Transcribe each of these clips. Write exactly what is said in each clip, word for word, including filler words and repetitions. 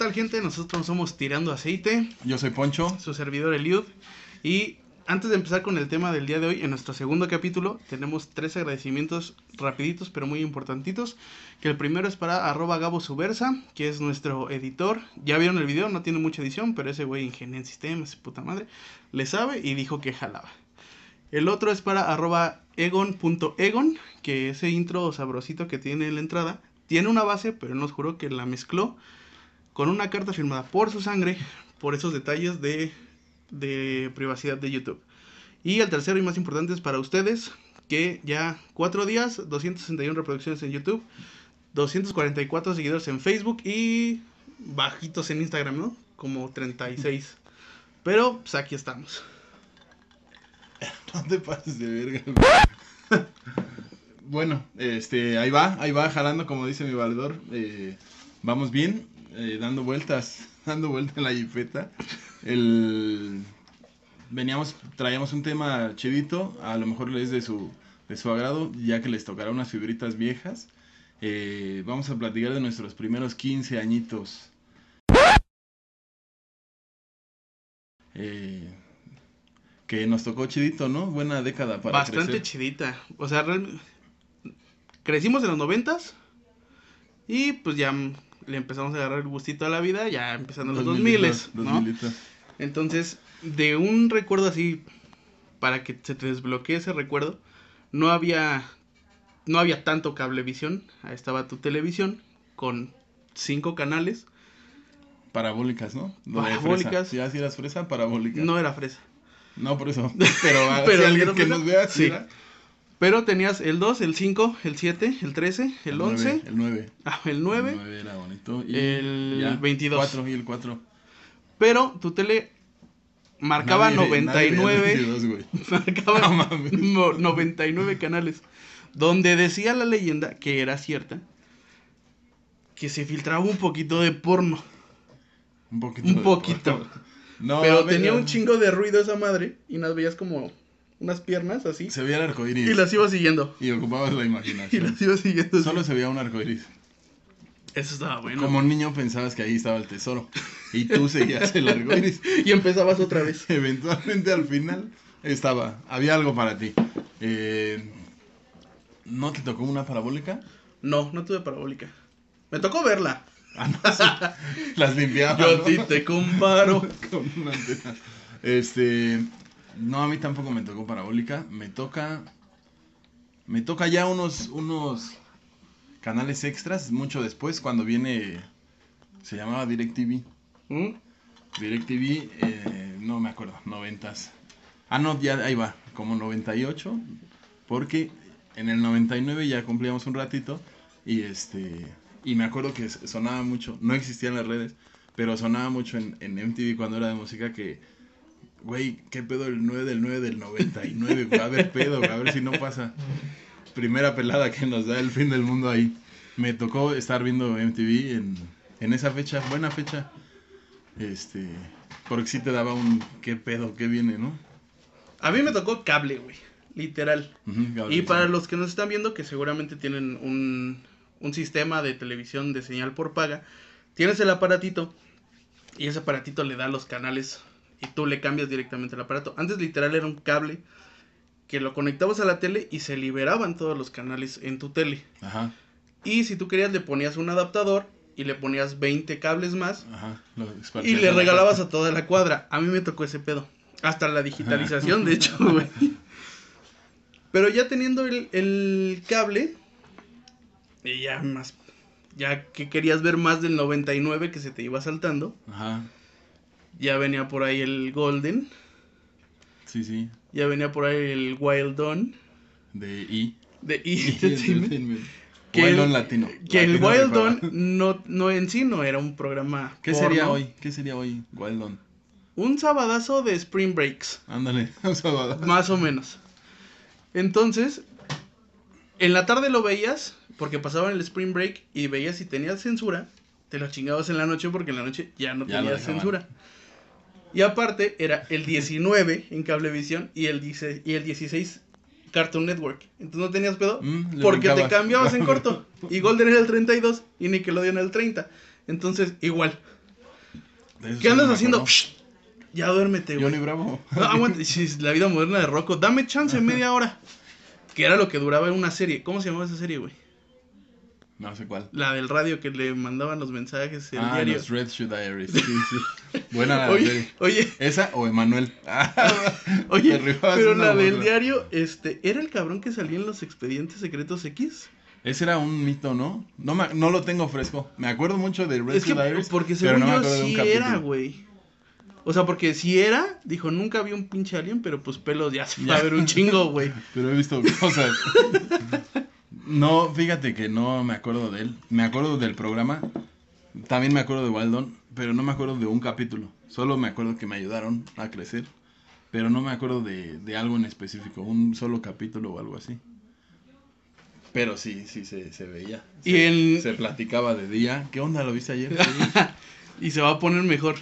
tal, gente? Nosotros somos Tirando Aceite. Yo soy Poncho. Su servidor Eliud. Y antes de empezar con el tema del día de hoy, en nuestro segundo capítulo tenemos tres agradecimientos rapiditos pero muy importantitos. Que el primero es para arroba gabosubversa, que es nuestro editor. Ya vieron el video, no tiene mucha edición, pero ese güey ingeniero en sistemas, puta madre, le sabe y dijo que jalaba. El otro es para arroba egon punto egon, que ese intro sabrosito que tiene en la entrada tiene una base, pero nos juró que la mezcló con una carta firmada por su sangre, por esos detalles de, de privacidad de YouTube. Y el tercero y más importante es para ustedes, que ya cuatro días, doscientas sesenta y una reproducciones en YouTube, doscientos cuarenta y cuatro seguidores en Facebook y bajitos en Instagram, ¿no? Como treinta y seis. Pero pues aquí estamos. No te pases de verga. Bueno, este, ahí va, ahí va jalando, como dice mi valedor. Eh, vamos bien, eh, dando vueltas, dando vueltas en la jipeta. El... Veníamos, traíamos un tema chidito, a lo mejor es de su, de su agrado, ya que les tocará unas figuritas viejas. Eh, vamos a platicar de nuestros primeros quince añitos. Eh... Que nos tocó chidito, ¿no? Buena década para Bastante crecer. Chidita. O sea, realmente crecimos en los noventas y pues ya le empezamos a agarrar el gustito a la vida, ya empezando los dos miles, ¿no? Entonces, de un recuerdo así, para que se te desbloquee ese recuerdo, no había, no había tanto Cablevisión. Ahí estaba tu televisión con cinco canales. Parabólicas, ¿no? Lo parabólicas. Ya si eras fresa, parabólica. No era fresa. No, por eso, pero, pero si alguien que nos vea, sí. Pero tenías el dos, el cinco, el siete, el trece, el, el once, nueve, el nueve. Ah, el nueve. El nueve era bonito. Y el ya, veintidós. cuatro y el cuatro. Pero tu tele marcaba nadie, noventa y nueve. Nadie veintidós, marcaba no, mames. No, noventa y nueve canales. Donde decía la leyenda, que era cierta, que se filtraba un poquito de porno. Un poquito. Un poquito. De porno. No, pero ver, tenía un chingo de ruido esa madre y las veías como unas piernas así. Se veía el arcoiris. Y las iba siguiendo. Y ocupabas la imaginación. Y las iba siguiendo. Solo así. Se veía un arcoiris. Eso estaba bueno. Como un niño pensabas que ahí estaba el tesoro. Y tú seguías el arcoiris. Y empezabas otra vez. Eventualmente al final estaba, había algo para ti. Eh, ¿No te tocó una parabólica? No, no tuve parabólica. Me tocó verla. Ah, no, sí. Las limpiaba. Yo a ti ¿no? te comparo con una antena. Este, no, a mí tampoco me tocó parabólica. Me toca, me toca ya unos, unos canales extras mucho después, cuando viene, se llamaba DirecTV. ¿Mm? DirecTV, eh, no me acuerdo, noventas. Ah, no, ya ahí va, como noventa y ocho, porque en el noventa y nueve ya cumplíamos un ratito y este. Y me acuerdo que sonaba mucho, no existían las redes, pero sonaba mucho en, en M T V cuando era de música que, güey, ¿qué pedo el nueve del nueve del noventa y nueve? Va a haber pedo, a ver si no pasa. Primera pelada que nos da el fin del mundo ahí. Me tocó estar viendo M T V en, en esa fecha, buena fecha. Este, porque sí te daba un qué pedo, qué viene, ¿no? A mí me tocó cable, güey, literal. Uh-huh, cable, y para sí. Los que nos están viendo, que seguramente tienen un... un sistema de televisión de señal por paga, tienes el aparatito y ese aparatito le da los canales y tú le cambias directamente el aparato. Antes literal era un cable que lo conectabas a la tele y se liberaban todos los canales en tu tele. Ajá. Y si tú querías le ponías un adaptador y le ponías veinte cables más. Ajá. Y le regalabas a toda la cuadra. A mí me tocó ese pedo. Hasta la digitalización, de hecho, güey. Pero ya teniendo el, el cable... Y ya más, ya que querías ver más del noventa y nueve que se te iba saltando. Ajá. Ya venía por ahí el Golden. Sí, sí. Ya venía por ahí el Wild On. De I. De I. Wild On latino. Que el Wild On no, no en sí no era un programa. ¿Qué porno. Sería hoy? ¿Qué sería hoy Wild On? Un sabadazo de Spring Breaks. Ándale, un sabadazo. Más o menos. Entonces, en la tarde lo veías... Porque pasaban el Spring Break y veías si tenías censura, te lo chingabas en la noche porque en la noche ya no ya tenías censura. Y aparte era el diecinueve en Cablevisión y el dieciséis, y el dieciséis Cartoon Network. Entonces no tenías pedo mm, porque te cambiabas en corto. Y Golden era el treinta y dos y Nickelodeon era el treinta. Entonces igual, ¿Qué andas no haciendo? Psh, ya duérmete, güey. Johnny Bravo. No, aguante, La Vida Moderna de Rocco. Dame chance, ajá, media hora. Que era lo que duraba en una serie. ¿Cómo se llamaba esa serie, güey? No sé cuál. La del radio que le mandaban los mensajes, el ah, diario. Ah, los Red Shoe Diaries. Sí, sí. Buena. Oye, serie. Oye. Esa o Emanuel. Oye, pero la del burla. Diario, este, ¿era el cabrón que salía en los Expedientes Secretos X? Ese era un mito, ¿no? No, me, no lo tengo fresco. Me acuerdo mucho de Red Shoe Diaries. Porque según yo sí era, güey. O sea, porque si era, dijo, nunca vi un pinche alien, pero pues pelos ya se va a ver un chingo, güey. Pero he visto cosas. No, fíjate que no me acuerdo de él. Me acuerdo del programa. También me acuerdo de Wild On, pero no me acuerdo de un capítulo. Solo me acuerdo que me ayudaron a crecer, pero no me acuerdo de, de algo en específico. Un solo capítulo o algo así. Pero sí, sí se, se veía. Se, y el... se platicaba de día. ¿Qué onda? ¿Lo viste ayer? Y se va a poner mejor.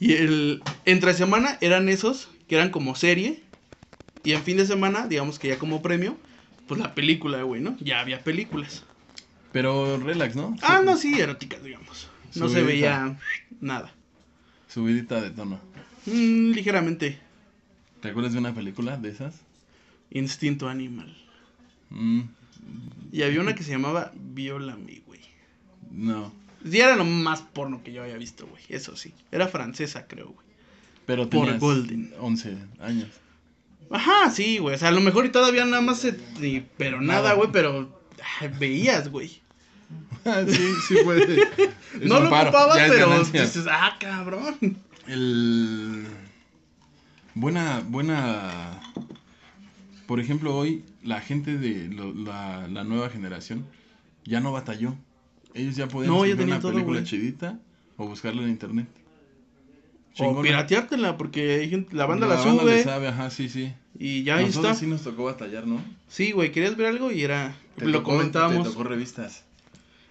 Y el... Entre semana eran esos, que eran como serie. Y en fin de semana, digamos que ya como premio, pues la película, güey, ¿no? Ya había películas. Pero relax, ¿no? Ah, no, sí, eróticas, digamos. No subidita. Se veía nada. Subidita de tono. Mm, ligeramente. ¿Te acuerdas de una película de esas? Instinto Animal. Mm. Y había una que se llamaba Viola Me, güey. No. Sí, era lo más porno que yo había visto, güey. Eso sí. Era francesa, creo, güey. Pero tenías por Golden. once años. Ajá, sí, güey. O sea, a lo mejor y todavía nada más se... Pero nada, güey, pero... Ay, veías, güey. Sí, sí puede. No lo paro. Ocupabas, ya, pero dices, ah, cabrón. El... Buena, buena... Por ejemplo, hoy la gente de lo, la, la nueva generación ya no batalló. Ellos ya podían no, ver una todo, película wey. chidita o buscarla en internet. Chingona. O pirateártela, porque hay gente, la banda la, la sube. La banda le sabe, ajá, sí, sí. Y ya nosotros ahí está. Sí nos tocó batallar, ¿no? Sí, güey, querías ver algo y era... Te lo tocó, comentábamos. Te tocó revistas.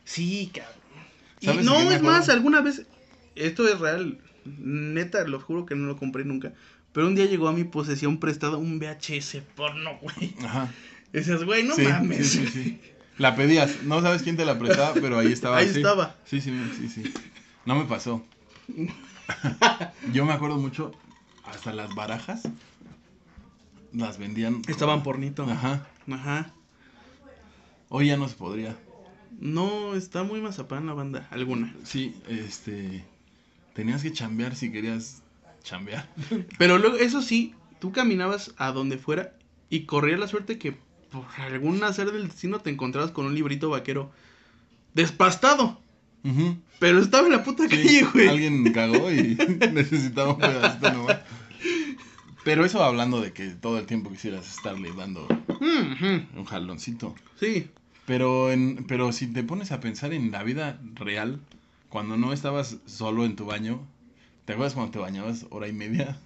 Sí, cabrón. Y no, es más, alguna vez... Esto es real. Neta, lo juro que no lo compré nunca. Pero un día llegó a mi posesión prestado un V H S porno, güey. Ajá. Decías, güey, no sí, mames. Sí, sí, sí. La pedías. No sabes quién te la prestaba, pero ahí estaba. Ahí sí. estaba. Sí, sí, sí, sí. No me pasó. Yo me acuerdo mucho, hasta las barajas las vendían. Estaban pornito. Ajá. Ajá. Hoy ya no se podría. No, está muy mazapán la banda. Alguna. Sí, este... Tenías que chambear si querías... chambear. Pero luego, eso sí, tú caminabas a donde fuera y corría la suerte que por algún hacer del destino te encontrabas con un librito vaquero despastado. Uh-huh. Pero estaba en la puta sí, calle, güey. Alguien cagó y necesitaba un pedacito nomás. Pero eso hablando de que todo el tiempo quisieras estarle dando uh-huh. un jaloncito. Sí. Pero, en, pero si te pones a pensar en la vida real, cuando no estabas solo en tu baño... ¿Te acuerdas cuando te bañabas hora y media?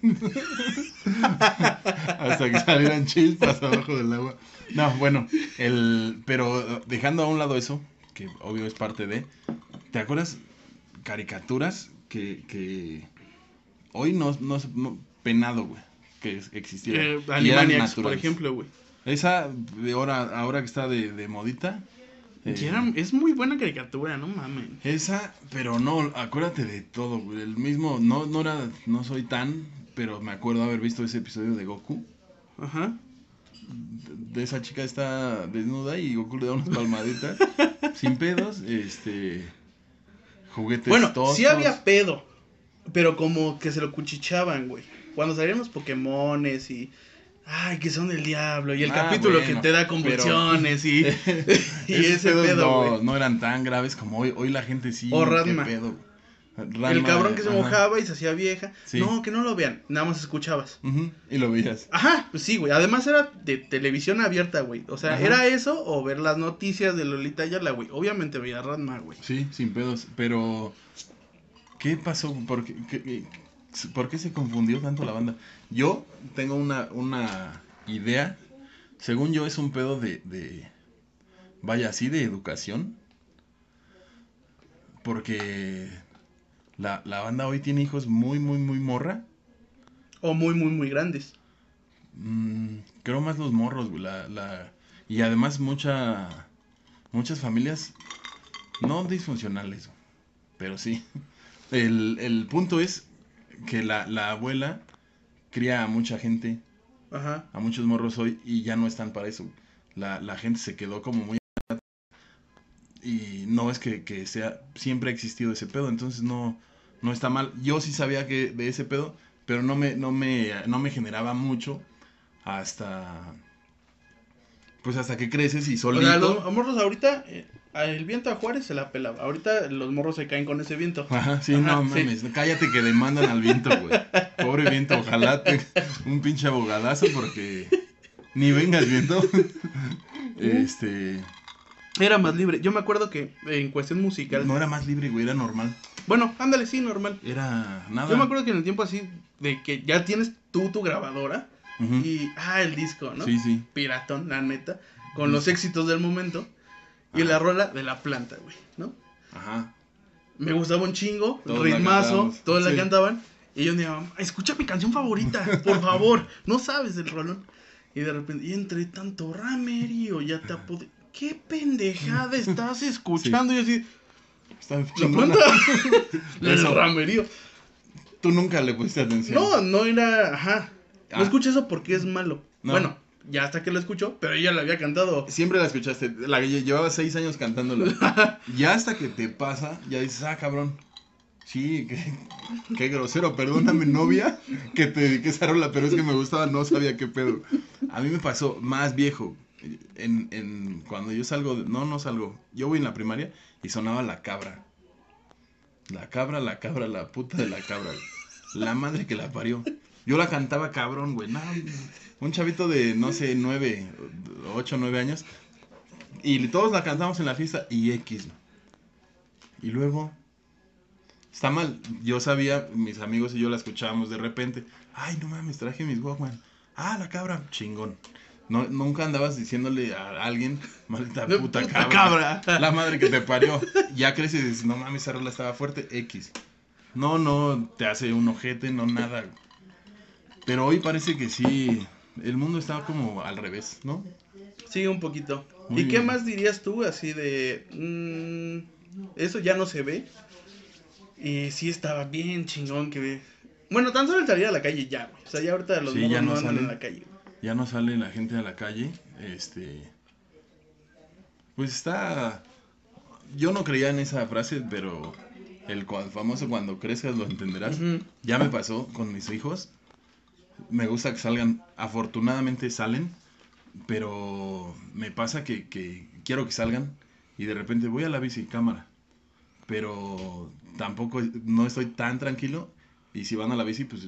Hasta que salieran chispas abajo del agua. No, bueno, el pero dejando a un lado eso, que obvio es parte de... ¿Te acuerdas caricaturas que, que hoy no, no es no, penado, güey, que existieran? Eh, Animaniacs, por ejemplo, güey. Esa de ahora, ahora que está de, de modita... Eh, era, es muy buena caricatura, no mames. Esa, pero no, acuérdate de todo, güey. El mismo, no, no era, no soy tan, pero me acuerdo haber visto ese episodio de Goku. Ajá. De, de esa chica está desnuda y Goku le da unas palmaditas. Sin pedos, este. Juguetes bueno, todos. Sí había pedo, pero como que se lo cuchichaban, güey. Cuando salían los Pokémones y. Ay, que son del diablo. Y el ah, capítulo bueno, que te da convulsiones pero... y, y ese pedo, güey. No, no eran tan graves como hoy. Hoy la gente sí. O Ranma. Pedo. Ranma el cabrón que se ajá. mojaba y se hacía vieja. Sí. No, que no lo vean. Nada más escuchabas. Uh-huh. Y lo veías. Ajá, pues sí, güey. Además era de televisión abierta, güey. O sea, ajá. era eso o ver las noticias de Lolita Ayala, güey. Obviamente veía Ranma, güey. Sí, sin pedos. Pero, ¿qué pasó? ¿Por qué? qué, qué? ¿Por qué se confundió tanto la banda? Yo tengo una, una idea. Según yo es un pedo de, de... Vaya, así de educación. Porque la, la banda hoy tiene hijos muy, muy, muy morra. O muy, muy, muy grandes. Mm, creo más los morros, güey. La, la... Y además mucha, muchas familias no disfuncionales, pero sí... El, el punto es que la, la abuela cría a mucha gente, ajá, a muchos morros hoy, y ya no están para eso. La, la gente se quedó como muy... Y no es que, que sea... Siempre ha existido ese pedo, entonces no, no está mal. Yo sí sabía que de ese pedo, pero no me, no me, no me generaba mucho hasta... Pues hasta que creces y solito... O sea, los morros ahorita... Eh... El viento a Juárez se la pelaba. Ahorita los morros se caen con ese viento. Ajá, sí, ajá, no mames. Sí. Cállate que demandan al viento, güey. Pobre viento, ojalá te... un pinche abogadazo porque... Ni vengas, viento. Este... Era más libre. Yo me acuerdo que en cuestión musical... No era más libre, güey, era normal. Bueno, ándale, sí, normal. Era nada. Yo me acuerdo que en el tiempo así de que ya tienes tú tu grabadora, uh-huh, y... Ah, el disco, ¿no? Sí, sí. Piratón, la neta. Con uh-huh los éxitos del momento. Y la rola de la planta, güey, ¿no? Ajá. Me gustaba un chingo, todos ritmazo, la todos sí la cantaban. Y yo decía, escucha mi canción favorita, por favor, no sabes del rolón. Y de repente, y entre tanto ramerío, ya te apodé. ¿Qué pendejada estás escuchando? Sí. Y así, está chingona. El ramerío. Tú nunca le pusiste atención. No, no era, ajá. Ah. No escuché eso porque es malo. No. Bueno. Ya hasta que la escuchó, pero ella la había cantado. Siempre la escuchaste, la llevaba seis años cantándola. Ya hasta que te pasa, ya dices, ah, cabrón. Sí, qué, qué grosero, perdóname, novia, que te dediqué esa rola, pero es que me gustaba, no sabía qué pedo. A mí me pasó más viejo. En, en, cuando yo salgo, no, no salgo. Yo voy en la primaria y sonaba La Cabra. La cabra, la cabra, la puta de la cabra. La madre que la parió. Yo la cantaba cabrón, güey, no, un chavito de, no sé, nueve, ocho, nueve años, y todos la cantamos en la fiesta, y X, y luego, está mal, yo sabía, mis amigos y yo la escuchábamos de repente, ay, no mames, traje mis Walkman, ah, La Cabra, chingón, no, nunca andabas diciéndole a alguien, maldita no, puta, puta cabra, cabra, la madre que te parió, ya creces y dices, no mames, esa rola estaba fuerte, X, no, no, te hace un ojete, no, nada. Pero hoy parece que sí, el mundo está como al revés, ¿no? Sí, un poquito. Muy ¿Y bien. Qué más dirías tú así de, mmm, eso ya no se ve? Y sí estaba bien chingón que ve. Bueno, tan solo salir a la calle ya, güey. O sea, ya ahorita los sí, modos no, no salen, andan en la calle. Ya no sale la gente a la calle, este... Pues está... Yo no creía en esa frase, pero el famoso cuando crezcas lo entenderás. Uh-huh. Ya me pasó con mis hijos. Me gusta que salgan, afortunadamente salen, pero me pasa que, que quiero que salgan y de repente voy a la bicicámara, pero tampoco, no estoy tan tranquilo y si van a la bici, pues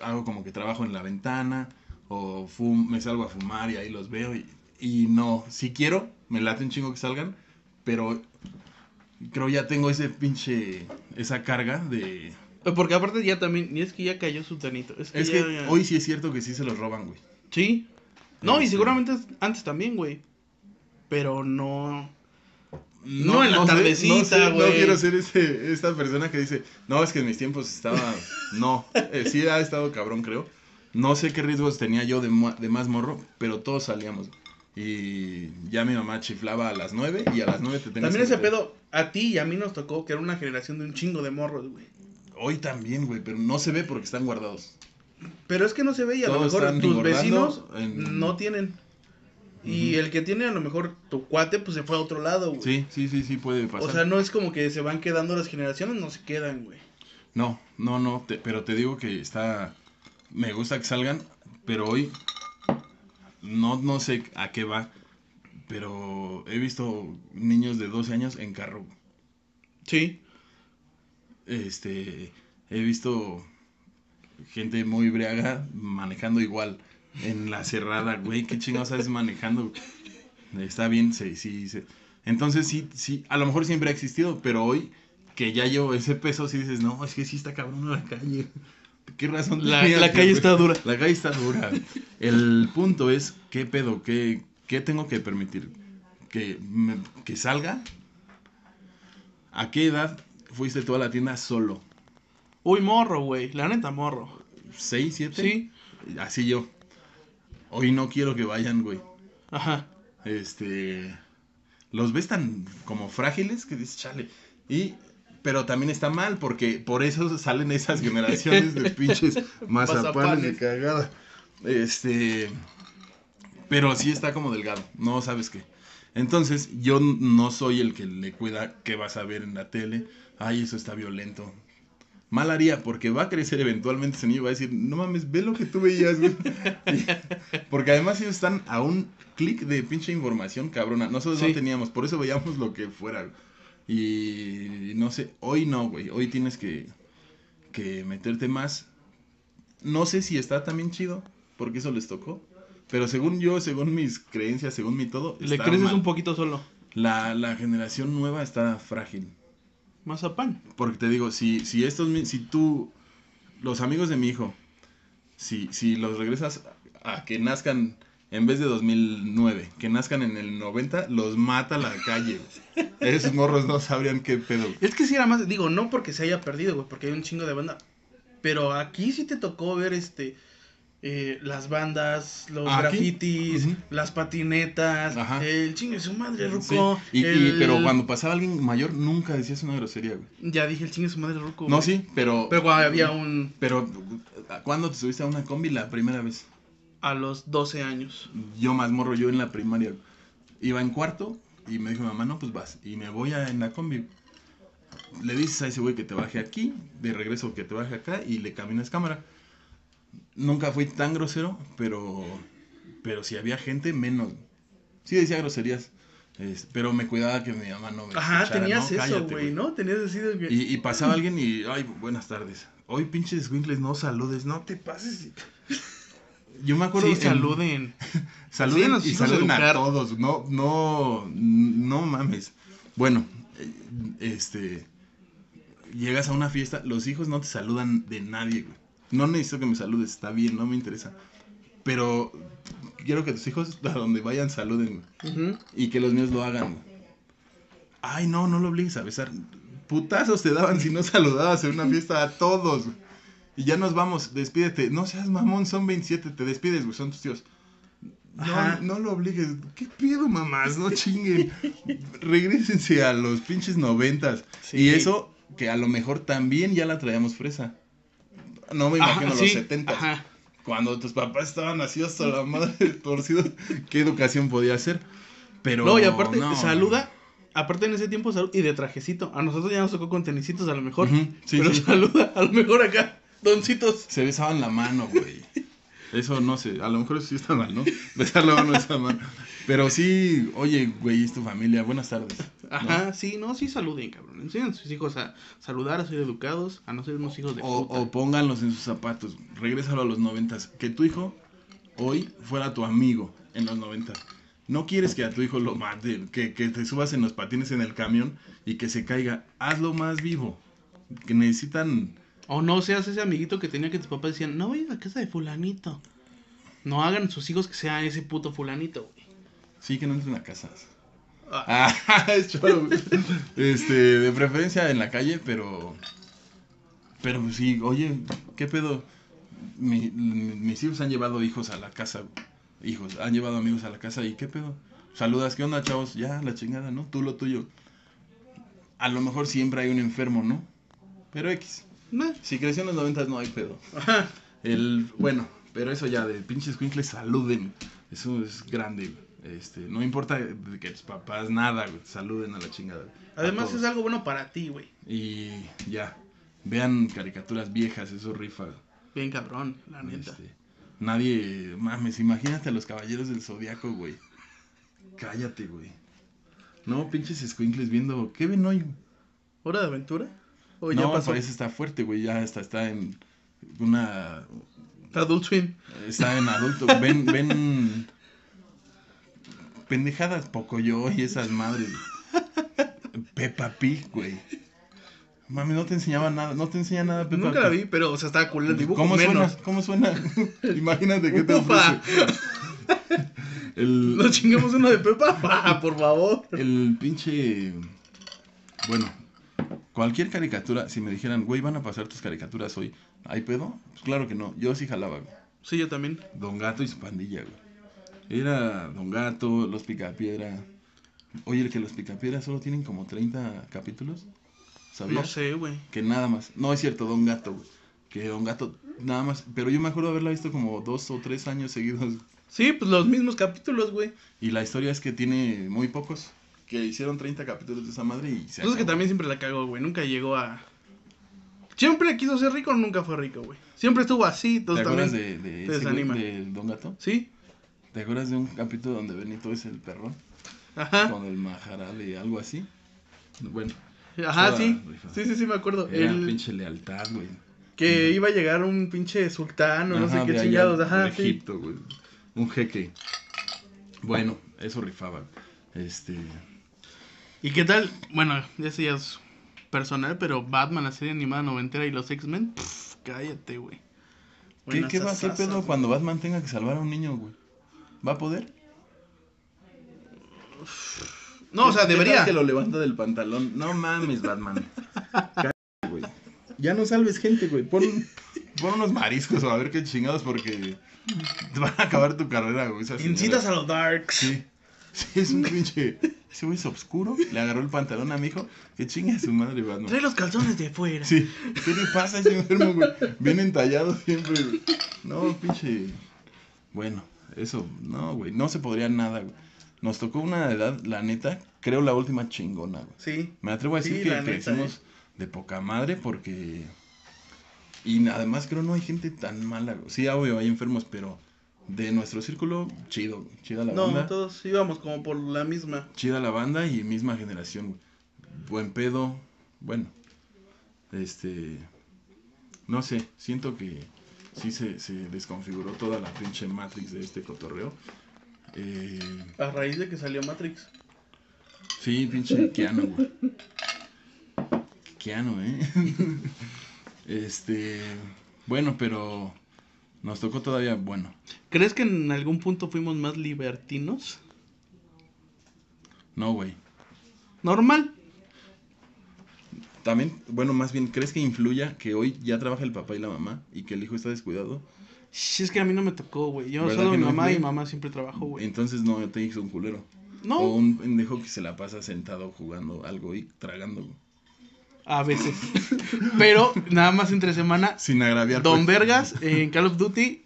hago como que trabajo en la ventana o fum, me salgo a fumar y ahí los veo y, y no, si quiero, me late un chingo que salgan, pero creo ya tengo ese pinche, esa carga de... Porque aparte ya también, y es que ya cayó su tanito. Es que, es ya, que ya... hoy sí es cierto que sí se los roban, güey. Sí. No, y seguramente antes también, güey. Pero no... No, no en la no tardecita, sé, no sé, güey. No quiero ser ese, esta persona que dice, no, es que en mis tiempos estaba... No, eh, sí ha estado cabrón, creo. No sé qué riesgos tenía yo de, de más morro, pero todos salíamos. Y ya mi mamá chiflaba a las nueve y a las nueve te tenías. También ese meter. Pedo, a ti y a mí nos tocó que era una generación de un chingo de morros, güey. Hoy también, güey, pero no se ve porque están guardados. Pero es que no se ve y a todos lo mejor tus vecinos en... no tienen. Uh-huh. Y el que tiene a lo mejor tu cuate, pues se fue a otro lado, güey. Sí, sí, sí, sí puede pasar. O sea, no es como que se van quedando las generaciones, no se quedan, güey. No, no, no, te, pero te digo que está... Me gusta que salgan, pero hoy no, no sé a qué va, pero he visto niños de doce años en carro. Sí. Este, he visto gente muy briaga manejando igual en la cerrada, güey, qué chingados sabes manejando. Está bien, sí, sí, sí. Entonces sí, sí, a lo mejor siempre ha existido, pero hoy que ya llevo ese peso, sí dices, no, es que sí está cabrón la calle. ¿Qué razón? La, la calle está dura. La calle está dura. El punto es, ¿qué pedo? ¿Qué, qué tengo que permitir? ¿Que, me, que salga? ¿A qué edad fuiste tú a la tienda solo? Uy, morro, güey. La neta, morro. ¿Seis, siete? Sí. Así yo. Hoy no quiero que vayan, güey. Ajá. Este... Los ves tan como frágiles que dices, chale. Y... pero también está mal, porque por eso salen esas generaciones de pinches mazapanes de cagada. Este, pero sí está como delgado, no sabes qué. Entonces, yo no soy el que le cuida qué vas a ver en la tele. Ay, eso está violento. Mal haría, porque va a crecer eventualmente ese niño y va a decir, no mames, ve lo que tú veías, güey. Porque además ellos están a un clic de pinche información cabrona. Nosotros sí. no teníamos, por eso veíamos lo que fuera. Y no sé, hoy no, güey. Hoy tienes que, que meterte más. No sé si está también chido, porque eso les tocó. Pero según yo, según mis creencias, según mi todo, está le creces mal. Un poquito solo. La, la generación nueva está frágil. Mazapán. Porque te digo, si, si estos, si tú, los amigos de mi hijo, si, si los regresas a que nazcan, en vez de dos mil nueve, que nazcan en el noventa, los mata a la calle. Esos morros no sabrían qué pedo. Es que si era más, digo, no porque se haya perdido, güey, porque hay un chingo de banda, pero aquí sí te tocó ver, este, eh, las bandas, los ¿aquí? Grafitis, uh-huh. las patinetas, ajá. el chingo de su madre, Ruco. Sí. Y, el... y, pero cuando pasaba alguien mayor, nunca decías una grosería, güey. Ya dije el chingo de su madre, Ruco. No, güey. Sí, pero... Pero cuando había un... Pero, ¿cuándo te subiste a una combi la primera vez? A los doce años. Yo más morro, yo en la primaria. Iba en cuarto y me dijo, mamá, no, pues vas. Y me voy a, en la combi. Le dices a ese güey que te baje aquí, de regreso que te baje acá y le caminas cámara. Nunca fui tan grosero, pero pero si había gente, menos. Sí decía groserías, es, pero me cuidaba que mi mamá no me ajá, escuchara. Tenías no, eso, güey, ¿no? Tenías decidido... Y, y pasaba alguien y, ay, buenas tardes. Hoy, pinches escuincles, no saludes, no te pases. Yo me acuerdo... Sí, en, saluden. saluden sí, y saluden a, a todos, no, no, no mames. Bueno, este... Llegas a una fiesta, los hijos no te saludan de nadie, güey. No necesito que me saludes, está bien, no me interesa. Pero quiero que tus hijos a donde vayan saluden, uh-huh. y que los míos lo hagan. Ay, no, no lo obligues a besar. Putazos te daban si no saludabas en una fiesta a todos. Y ya nos vamos, despídete. No seas mamón, son veintisiete, te despides, güey, son tus tíos. No, no lo obligues. ¿Qué pedo, mamás? No chinguen. Regrésense a los pinches noventas. Sí. Y eso que a lo mejor también ya la traíamos fresa. No me imagino ajá, los setentas, sí, cuando tus papás estaban así hasta la madre torcidos, qué educación podía hacer. Pero no, y aparte no. saluda, aparte en ese tiempo salud y de trajecito. A nosotros ya nos tocó con tenisitos a lo mejor, uh-huh, sí, pero sí. saluda, a lo mejor acá, doncitos. Se besaban la mano, güey. Eso no sé, a lo mejor eso sí está mal, ¿no? Besar la mano está mal. Pero sí, oye, güey, es tu familia, buenas tardes. Ajá, ¿no? sí, no, sí saluden, cabrón. Enseñen a sus hijos a saludar, a ser educados, a no ser unos hijos de o, puta. O pónganlos en sus zapatos, regrésalo a los noventas. Que tu hijo hoy fuera tu amigo en los noventas. No quieres que a tu hijo lo maten, que, que te subas en los patines en el camión y que se caiga. Hazlo más vivo, que necesitan... O no seas ese amiguito que tenía que tus papás decían, no vayas a casa de fulanito. No hagan sus hijos que sea ese puto fulanito, güey. Sí, que no entren a casas. Ah, ah es choro. Este, de preferencia en la calle, pero... Pero sí, oye, ¿qué pedo? Mi, mis hijos han llevado hijos a la casa, hijos, han llevado amigos a la casa, ¿y qué pedo? Saludas, ¿qué onda, chavos? Ya, la chingada, ¿no? Tú lo tuyo. A lo mejor siempre hay un enfermo, ¿no? Pero X... Nah. Si creció en los noventas no hay pedo. Ajá. El, bueno, pero eso ya de pinches escuincles saluden. Eso es grande. Este, no importa que tus papás nada, saluden a la chingada. Además es algo bueno para ti, güey. Y ya. Vean caricaturas viejas, eso rifa. Bien cabrón, la neta. Este, nadie, mames, imagínate a los Caballeros del Zodíaco, güey. Cállate, güey. No, pinches escuincles viendo, ¿qué ven hoy? ¿Hora de Aventura? Oh, no, parece está fuerte, güey, ya está, está en una... Adult Swim. Está en adulto, ven, ven... Pendejadas Pocoyo y esas madres. Peppa Pig, güey. Mami, no te enseñaba nada, no te enseñaba nada Peppa Nunca Pig. La vi, pero, o sea, estaba cool el dibujo. ¿Cómo menos. suena? ¿Cómo suena? Imagínate que te ofrece. El... ¿Nos chingamos uno de Peppa? Pa, por favor. El pinche... Bueno... Cualquier caricatura, si me dijeran, güey, van a pasar tus caricaturas hoy, ¿hay pedo? Pues claro que no, yo sí jalaba, güey. Sí, yo también. Don Gato y su pandilla, güey. Era Don Gato, Los Picapiedra. Oye, el que Los Picapiedra solo tienen como treinta capítulos. ¿Sabías? No sé, güey. Que nada más. No, es cierto, Don Gato, güey. Que Don Gato, nada más. Pero yo me acuerdo haberla visto como dos o tres años seguidos. Sí, pues los mismos capítulos, güey. Y la historia es que tiene muy pocos. Que hicieron treinta capítulos de esa madre y se acabó. Es que también siempre la cagó, güey. Nunca llegó a... Siempre quiso ser rico, nunca fue rico, güey. Siempre estuvo así, entonces ¿Te acuerdas también de, de te desanima. ¿Del Don Gato? Sí. ¿Te acuerdas de un capítulo donde Benito es el perro? Ajá. Con el majaral y algo así. Bueno. Ajá, sí. Rifado. Sí, sí, sí, me acuerdo. Era el... pinche lealtad, güey. Que no. Iba a llegar un pinche sultán o no sé qué chingados. Ajá, de Egipto, güey. Sí. Un jeque. Bueno, eso rifaba. Este... ¿Y qué tal? Bueno, ya sé, ya es... personal, pero Batman, la serie animada noventera y los X-Men, pff, cállate, güey. ¿Qué, ¿Qué va a hacer pedo cuando Batman tenga que salvar a un niño, güey? ¿Va a poder? No, o sea, debería. Que lo levanta del pantalón. No mames, Batman. Cállate, güey. Ya no salves gente, güey. Pon, pon unos mariscos a ver qué chingados, porque te van a acabar tu carrera, güey. Incitas a los darks. Sí. Sí, es un pinche... Ese güey es oscuro, le agarró el pantalón a mi hijo. Que chingue a su madre, Batman. Trae los calzones de fuera. Sí, ¿qué le pasa a ese enfermo, güey? Bien entallado siempre, güey. No, pinche... Bueno, eso, no, güey, no se podría nada, güey. Nos tocó una edad, la neta, creo la última chingona, güey. Sí. Me atrevo a decir sí, que crecimos eh. de poca madre porque... Y además creo no hay gente tan mala, güey. Sí, obvio, hay enfermos, pero... De nuestro círculo, chido, güey. Chida la no, banda. No, todos íbamos como por la misma. Chida la banda y misma generación, güey. Buen pedo, bueno. Este... No sé, siento que sí se, se desconfiguró toda la pinche Matrix de este cotorreo. Eh... A raíz de que salió Matrix. Sí, pinche Keanu, güey. Keanu, eh. Este... Bueno, pero... Nos tocó todavía, bueno. ¿Crees que en algún punto fuimos más libertinos? No, güey. ¿Normal? También, bueno, más bien, ¿crees que influya que hoy ya trabaja el papá y la mamá y que el hijo está descuidado? Sí, es que a mí no me tocó, güey. Yo solo mi no mamá y mamá siempre trabajo, güey. Entonces no te hizo un culero. No. O un pendejo que se la pasa sentado jugando algo y tragando, güey. A veces. Pero nada más entre semana. Sin agraviar. Don pues. Vergas eh, en Call of Duty.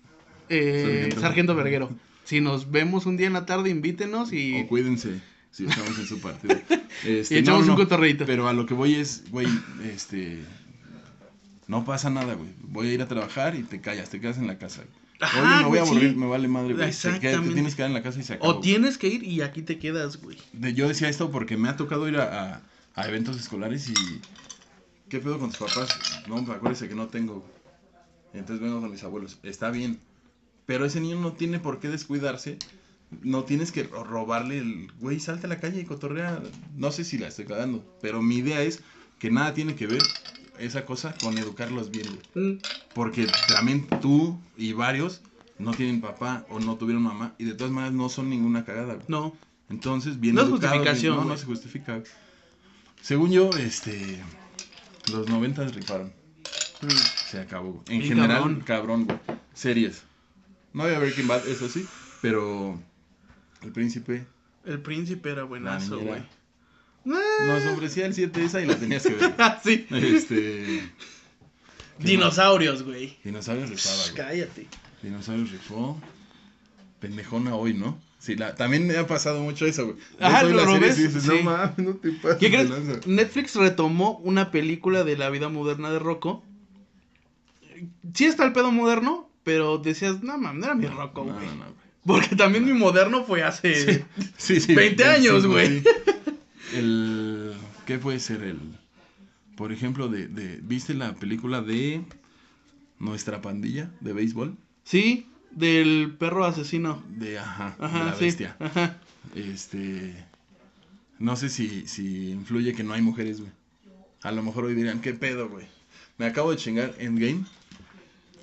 Eh, Sargento. Sargento Verguero. Si nos vemos un día en la tarde, invítenos y... O cuídense si estamos en su partido. Este, y echamos no, un no, cotorreito. Pero a lo que voy es, güey, este... No pasa nada, güey. Voy a ir a trabajar y te callas, te quedas en la casa. Ajá, oye, me voy a aburrir, sí. Me vale madre, güey. Te, te tienes que quedar en la casa y se acabó. O tienes que ir y aquí te quedas, güey. De, yo decía esto porque me ha tocado ir a, a, a eventos escolares y... ¿Qué pedo con tus papás? No, acuérdese que no tengo. Entonces vengo con mis abuelos. Está bien. Pero ese niño no tiene por qué descuidarse. No tienes que robarle el... Güey, salte a la calle y cotorrea. No sé si la estoy cagando. Pero mi idea es que nada tiene que ver esa cosa con educarlos bien. Mm. Porque también tú y varios no tienen papá o no tuvieron mamá. Y de todas maneras no son ninguna cagada. Güey. No. Entonces, bien no educados. No es justificación. Bien, no, no se justifica. Según yo, este... Los noventas rifaron. Mm. Se acabó. En y general, cabrón, cabrón, güey. Series. No había Breaking Bad, eso sí. Pero. El Príncipe. El Príncipe era buenazo, güey. Nos ofrecía el siete esa y la tenías que ver. Sí. Este. Dinosaurios, güey. Dinosaurios rifaba, güey. Cállate. Dinosaurios rifó. Pendejona hoy, ¿no? Sí, la, también me ha pasado mucho eso, güey. Ajá, lo, lo ves. Y dices, sí. No mames, no te pases. ¿Qué crees? Netflix retomó una película de La Vida Moderna de Rocco. Sí está el pedo moderno, pero decías, no mames, no era mi Rocco, güey. No, no, no, porque también no. Mi moderno fue hace sí. Sí, sí, veinte sí, años, güey. Sí, el... ¿Qué puede ser el...? Por ejemplo, de, de ¿viste la película de Nuestra Pandilla de béisbol? Sí. Del perro asesino. De, ajá, ajá de la sí, bestia. Ajá. Este. No sé si, si influye que no hay mujeres, güey. A lo mejor hoy dirían, ¿qué pedo, güey? Me acabo de chingar Endgame.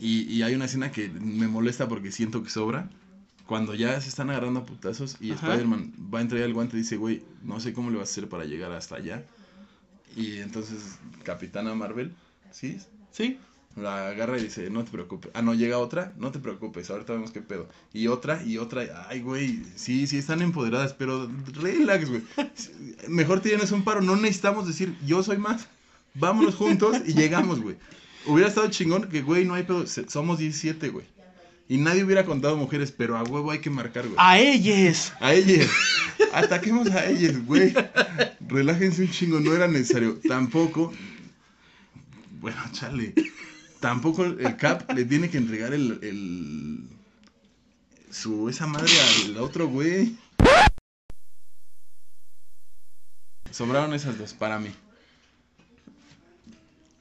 Y, y hay una escena que me molesta porque siento que sobra. Cuando ya se están agarrando a putazos y ajá. Spider-Man va a entregar el guante y dice, güey, no sé cómo le vas a hacer para llegar hasta allá. Y entonces, Capitana Marvel, ¿sí? Sí. La agarra y dice, no te preocupes. Ah, no, llega otra, no te preocupes, ahorita vemos qué pedo. Y otra, y otra, ay, güey, sí, sí, están empoderadas, pero relax, güey. Mejor tienes un paro, no necesitamos decir, yo soy más. vámonos juntos y llegamos, güey. Hubiera estado chingón que, güey, no hay pedo, somos diecisiete, güey. Y nadie hubiera contado mujeres, pero a huevo hay que marcar, güey. ¡A ellas! ¡A ellas! Ataquemos a ellas, güey. Relájense un chingo, no era necesario. Tampoco... Bueno, chale. Tampoco el Cap le tiene que entregar el... el su... esa madre al otro, güey. Sobraron esas dos para mí.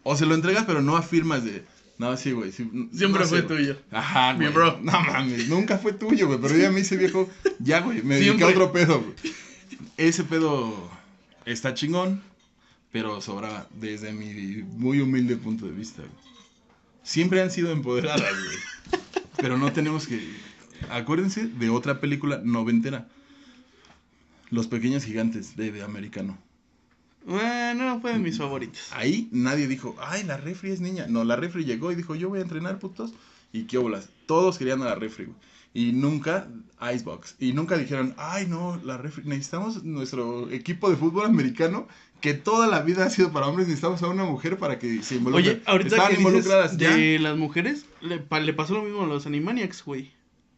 O se lo entregas, pero no afirmas de... No, sí, güey. Sí, siempre no fue sé, tuyo. Ajá, güey. Mi bro. No mames, nunca fue tuyo, güey. Pero ya me hice viejo. Ya, güey, me dediqué a otro pedo, güey. Ese pedo está chingón, pero sobraba desde mi muy humilde punto de vista, güey. Siempre han sido empoderadas, güey. Pero no tenemos que... Acuérdense de otra película noventera. Los Pequeños Gigantes, de, de Americano. Bueno, fue de mis favoritos. Ahí nadie dijo, ay, la refri es niña. No, la refri llegó y dijo, yo voy a entrenar, putos. Y qué bolas, todos querían a la refri, güey. Y nunca, Icebox. Y nunca dijeron, ay, no, la refri. Necesitamos nuestro equipo de fútbol americano, que toda la vida ha sido para hombres. Necesitamos a una mujer para que se involucre. Oye, ahorita que dices de las mujeres, le, pa, le pasó lo mismo a los Animaniacs, güey.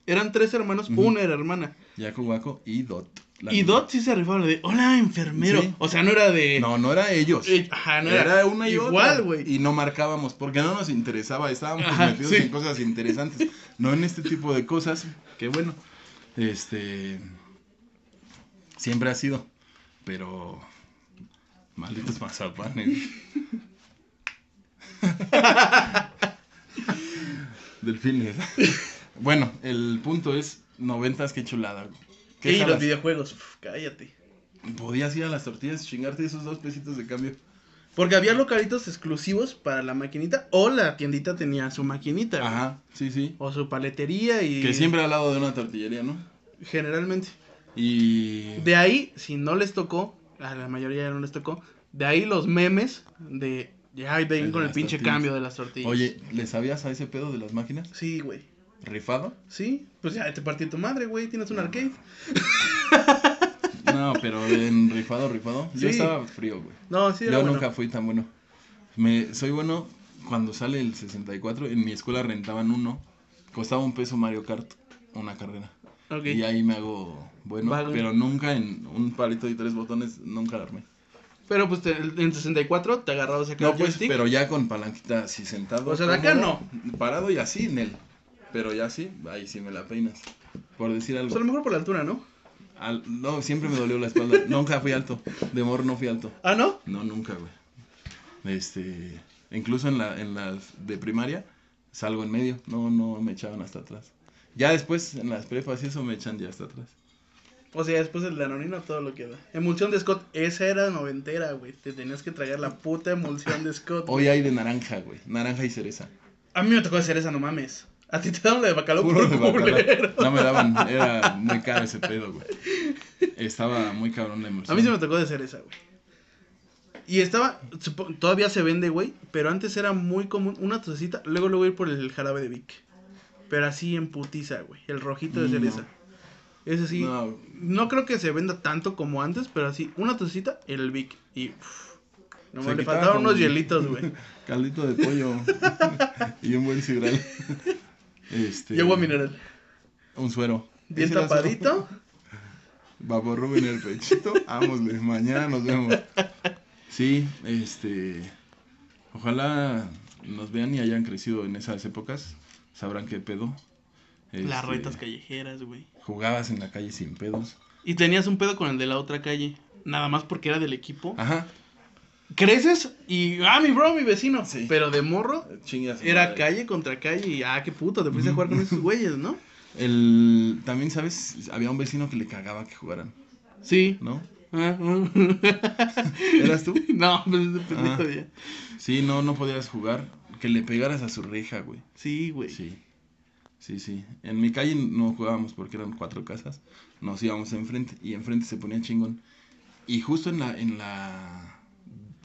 Eran tres hermanos, uh-huh. Una era hermana. Yaco, Waco y Dot. La y Dot sí se rifaba de, hola, enfermero. Sí. O sea, no era de... No, no era ellos. Eh, ajá, no era. Era una y igual, güey. Y no marcábamos, porque no nos interesaba. Estábamos ajá, metidos sí. en cosas interesantes. No en este tipo de cosas, que bueno, este... siempre ha sido. Pero... malditos mazapanes. Delfines. Bueno, el punto es, noventas, qué chulada, güey. ¿Qué y jalas? Los videojuegos, uf, cállate. Podías ir a las tortillas y chingarte esos dos pesitos de cambio. Porque había localitos exclusivos para la maquinita, o la tiendita tenía su maquinita. Ajá, sí, sí. O su paletería y... Que siempre al lado de una tortillería, ¿no? Generalmente. Y... de ahí, si no les tocó, a la mayoría ya no les tocó, de ahí los memes de... ya ven con el pinche tortillas. Cambio de las tortillas. Oye, ¿le sabías a ese pedo de las máquinas? Sí, güey. ¿Rifado? Sí, pues ya te partí tu madre, güey, tienes un arcade. No, pero en rifado, rifado, sí. Yo estaba frío, güey. No, sí era yo bueno. Nunca fui tan bueno. Me, soy bueno cuando sale el sesenta y cuatro, en mi escuela rentaban uno, costaba un peso Mario Kart, una carrera. Okay. Y ahí me hago bueno, vale. Pero nunca en un palito y tres botones, nunca alarmé. Pero pues te, en sesenta y cuatro te agarrabas acá. No, pues, joystick. Pero ya con palanquita así sentado. O sea, de acá no. Parado y así, en el... Pero ya sí, ahí sí me la peinas. Por decir algo. Pues a lo mejor por la altura, ¿no? Al, no, siempre me dolió la espalda. Nunca fui alto. De morro no fui alto. ¿Ah, no? No, nunca, güey. Este, incluso en la en las de primaria salgo en medio. No, no me echaban hasta atrás. Ya después en las prepas y eso me echan ya hasta atrás. O sea, después el Danonino todo lo que da. Emulsión de Scott, esa era noventera, güey. Te tenías que tragar la puta emulsión de Scott. Hoy güey. Hay de naranja, güey. Naranja y cereza. A mí me tocó de cereza, no mames. A ti te daban la de bacalao puro por culero. No me daban, era muy caro ese pedo, güey. Estaba muy cabrón la emulsión. A mí se me tocó de cereza, güey. Y estaba, supo, todavía se vende, güey, pero antes era muy común una tosecita, luego luego ir por el jarabe de Vic. Pero así en putiza, güey, el rojito de cereza. No. Eso sí, no. no creo que se venda tanto como antes, pero así, una tosecita, el Vic. Y uff, nomás le faltaban unos hielitos, güey. Caldito de pollo y un buen cigral. Este, y agua mineral. Un suero. Bien tapadito. Vaporrub en el pechito. Vámonos, mañana nos vemos. Sí, este. Ojalá nos vean y hayan crecido en esas épocas. Sabrán qué pedo. Este, las retas callejeras, güey. Jugabas en la calle sin pedos. Y tenías un pedo con el de la otra calle. Nada más porque era del equipo. Ajá. Creces y, ah, mi bro, mi vecino. Sí. Pero de morro, chingas, era madre. Calle contra calle y, ah, qué puto, te fuiste a jugar con esos güeyes, ¿no? El, también, ¿sabes? Había un vecino que le cagaba que jugaran. Sí. ¿No? ¿Eras tú? No, pues pendejo ya. Sí, no, no podías jugar, que le pegaras a su reja, güey. Sí, güey. Sí, sí, sí. En mi calle no jugábamos porque eran cuatro casas, nos íbamos enfrente y enfrente se ponía chingón. Y justo en la, en la...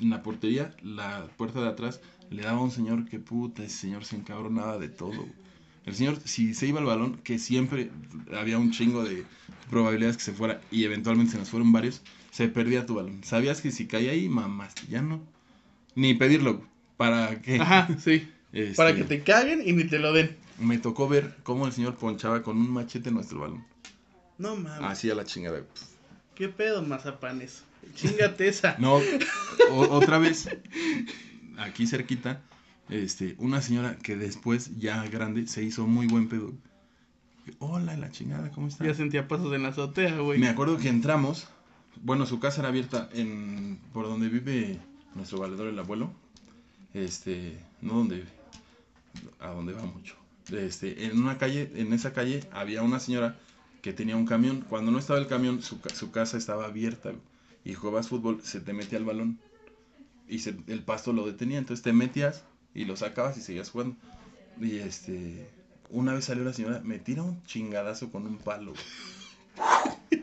en la portería, la puerta de atrás, le daba a un señor que puta, ese señor se encabronaba de todo. El señor, si se iba el balón, que siempre había un chingo de probabilidades que se fuera y eventualmente se nos fueron varios, se perdía tu balón. Sabías que si caía ahí, mamaste, ya no. ni pedirlo, para que... Ajá, sí, este, para que te caguen y ni te lo den. Me tocó ver cómo el señor ponchaba con un machete nuestro balón. No mames. Así a la chingada. ¿Qué pedo, mazapanes? Chingate esa. No, o, otra vez, aquí cerquita, este, una señora que después, ya grande, se hizo muy buen pedo. Hola, la chingada, ¿cómo estás? Ya sentía pasos en la azotea, güey. Me acuerdo que entramos, bueno, su casa era abierta en por donde vive nuestro valedor, el abuelo. Este, no donde vive, a donde va mucho. Este, en una calle, en esa calle había una señora que tenía un camión. Cuando no estaba el camión, su, su casa estaba abierta, güey. Y jugabas fútbol, se te metía el balón y se, el pasto lo detenía, entonces te metías y lo sacabas y seguías jugando. Y este, una vez salió la señora, me tira un chingadazo con un palo.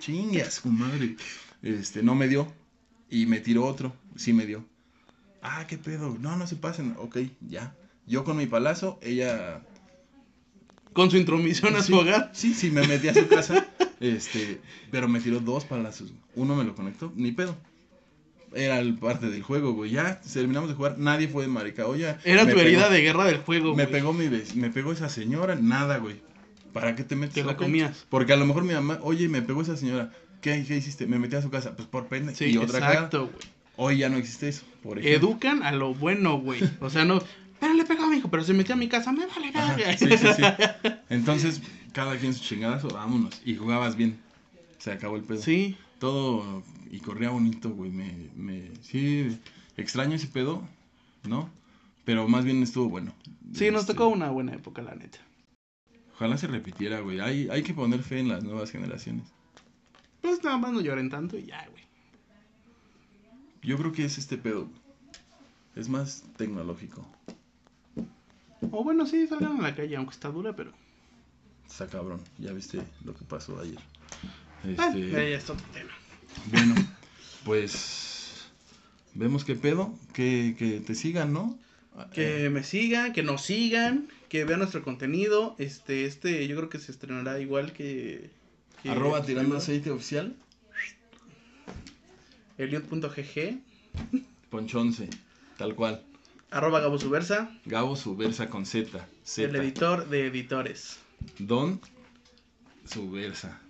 Chingas, comadre. Este, no me dio y me tiró otro, sí me dio. Ah, qué pedo, no, no se pasen, ok, ya. Yo con mi palazo, ella... Con su intromisión a su hogar. Sí, sí, me metí a su casa. Este, pero me tiró dos palazos. Uno me lo conectó, ni pedo. Era el parte del juego, güey. Ya terminamos de jugar, nadie fue de marica. Oye, era tu herida de guerra del juego. Me pegó mi vez, me pegó esa señora, nada, güey. ¿Para qué te metes? Te la comías. Porque a lo mejor mi mamá, oye, me pegó esa señora. ¿Qué, qué hiciste? Me metí a su casa, pues por pena. Sí, y otra cosa. Exacto, güey. Hoy ya no existe eso. Por ejemplo. Educan a lo bueno, güey. O sea, no. Pero le pegó a mi hijo, pero se metió a mi casa, me vale, verga. Sí, sí, sí. Entonces, cada quien su chingadazo, vámonos. Y jugabas bien. Se acabó el pedo. Sí. Todo, y corría bonito, güey. Me, me, sí, extraño ese pedo, ¿no? Pero más bien estuvo bueno. Sí, este... nos tocó una buena época, la neta. Ojalá se repitiera, güey. Hay, hay que poner fe en las nuevas generaciones. Pues nada más no lloren tanto y ya, güey. Yo creo que es este pedo. Es más tecnológico. O bueno, sí, salgan a la calle, aunque está dura, pero... Está cabrón, ya viste lo que pasó ayer. Este... Ah, ya es otro tema. Bueno, pues... Vemos qué pedo, que, que te sigan, ¿no? Que eh... me sigan, que nos sigan, que vean nuestro contenido. Este, este, yo creo que se estrenará igual que... que Arroba Tirando Aceite Oficial. Eliot punto g g. Ponchonce, tal cual. Arroba Gabosubversa. Gabosubversa con Z, Z. El editor de editores. Don Subversa.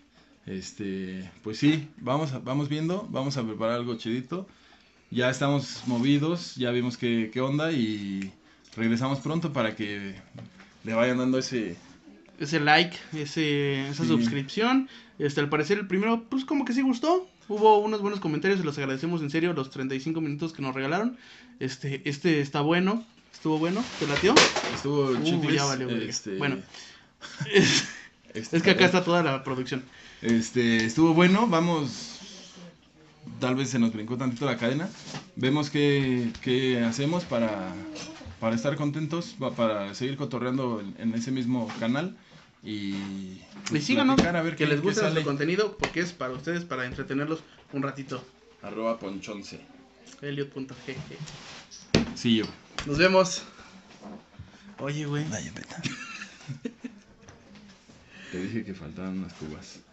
Este, pues sí, vamos, a, vamos viendo, vamos a preparar algo chidito. Ya estamos movidos, ya vimos qué, qué onda y regresamos pronto para que le vayan dando ese... Ese like, ese, esa sí. Suscripción. Este, al parecer el primero, pues como que sí gustó. Hubo unos buenos comentarios, se los agradecemos en serio, los treinta y cinco minutos que nos regalaron. Este, este está bueno, estuvo bueno, ¿te latió? Estuvo uh, chido. Ya valió, este... Bueno, es, este... es que acá está toda la producción. Este, estuvo bueno, vamos, tal vez se nos brincó tantito la cadena. Vemos qué, qué hacemos para, para estar contentos, para seguir cotorreando en, en ese mismo canal. Y, y síganos, a ver que qué, les gusta el contenido, porque es para ustedes, para entretenerlos un ratito. Arroba ponchonce. Eliot punto g g. Sí, yo. Nos vemos. Oye, güey. Te dije que faltaban unas cubas.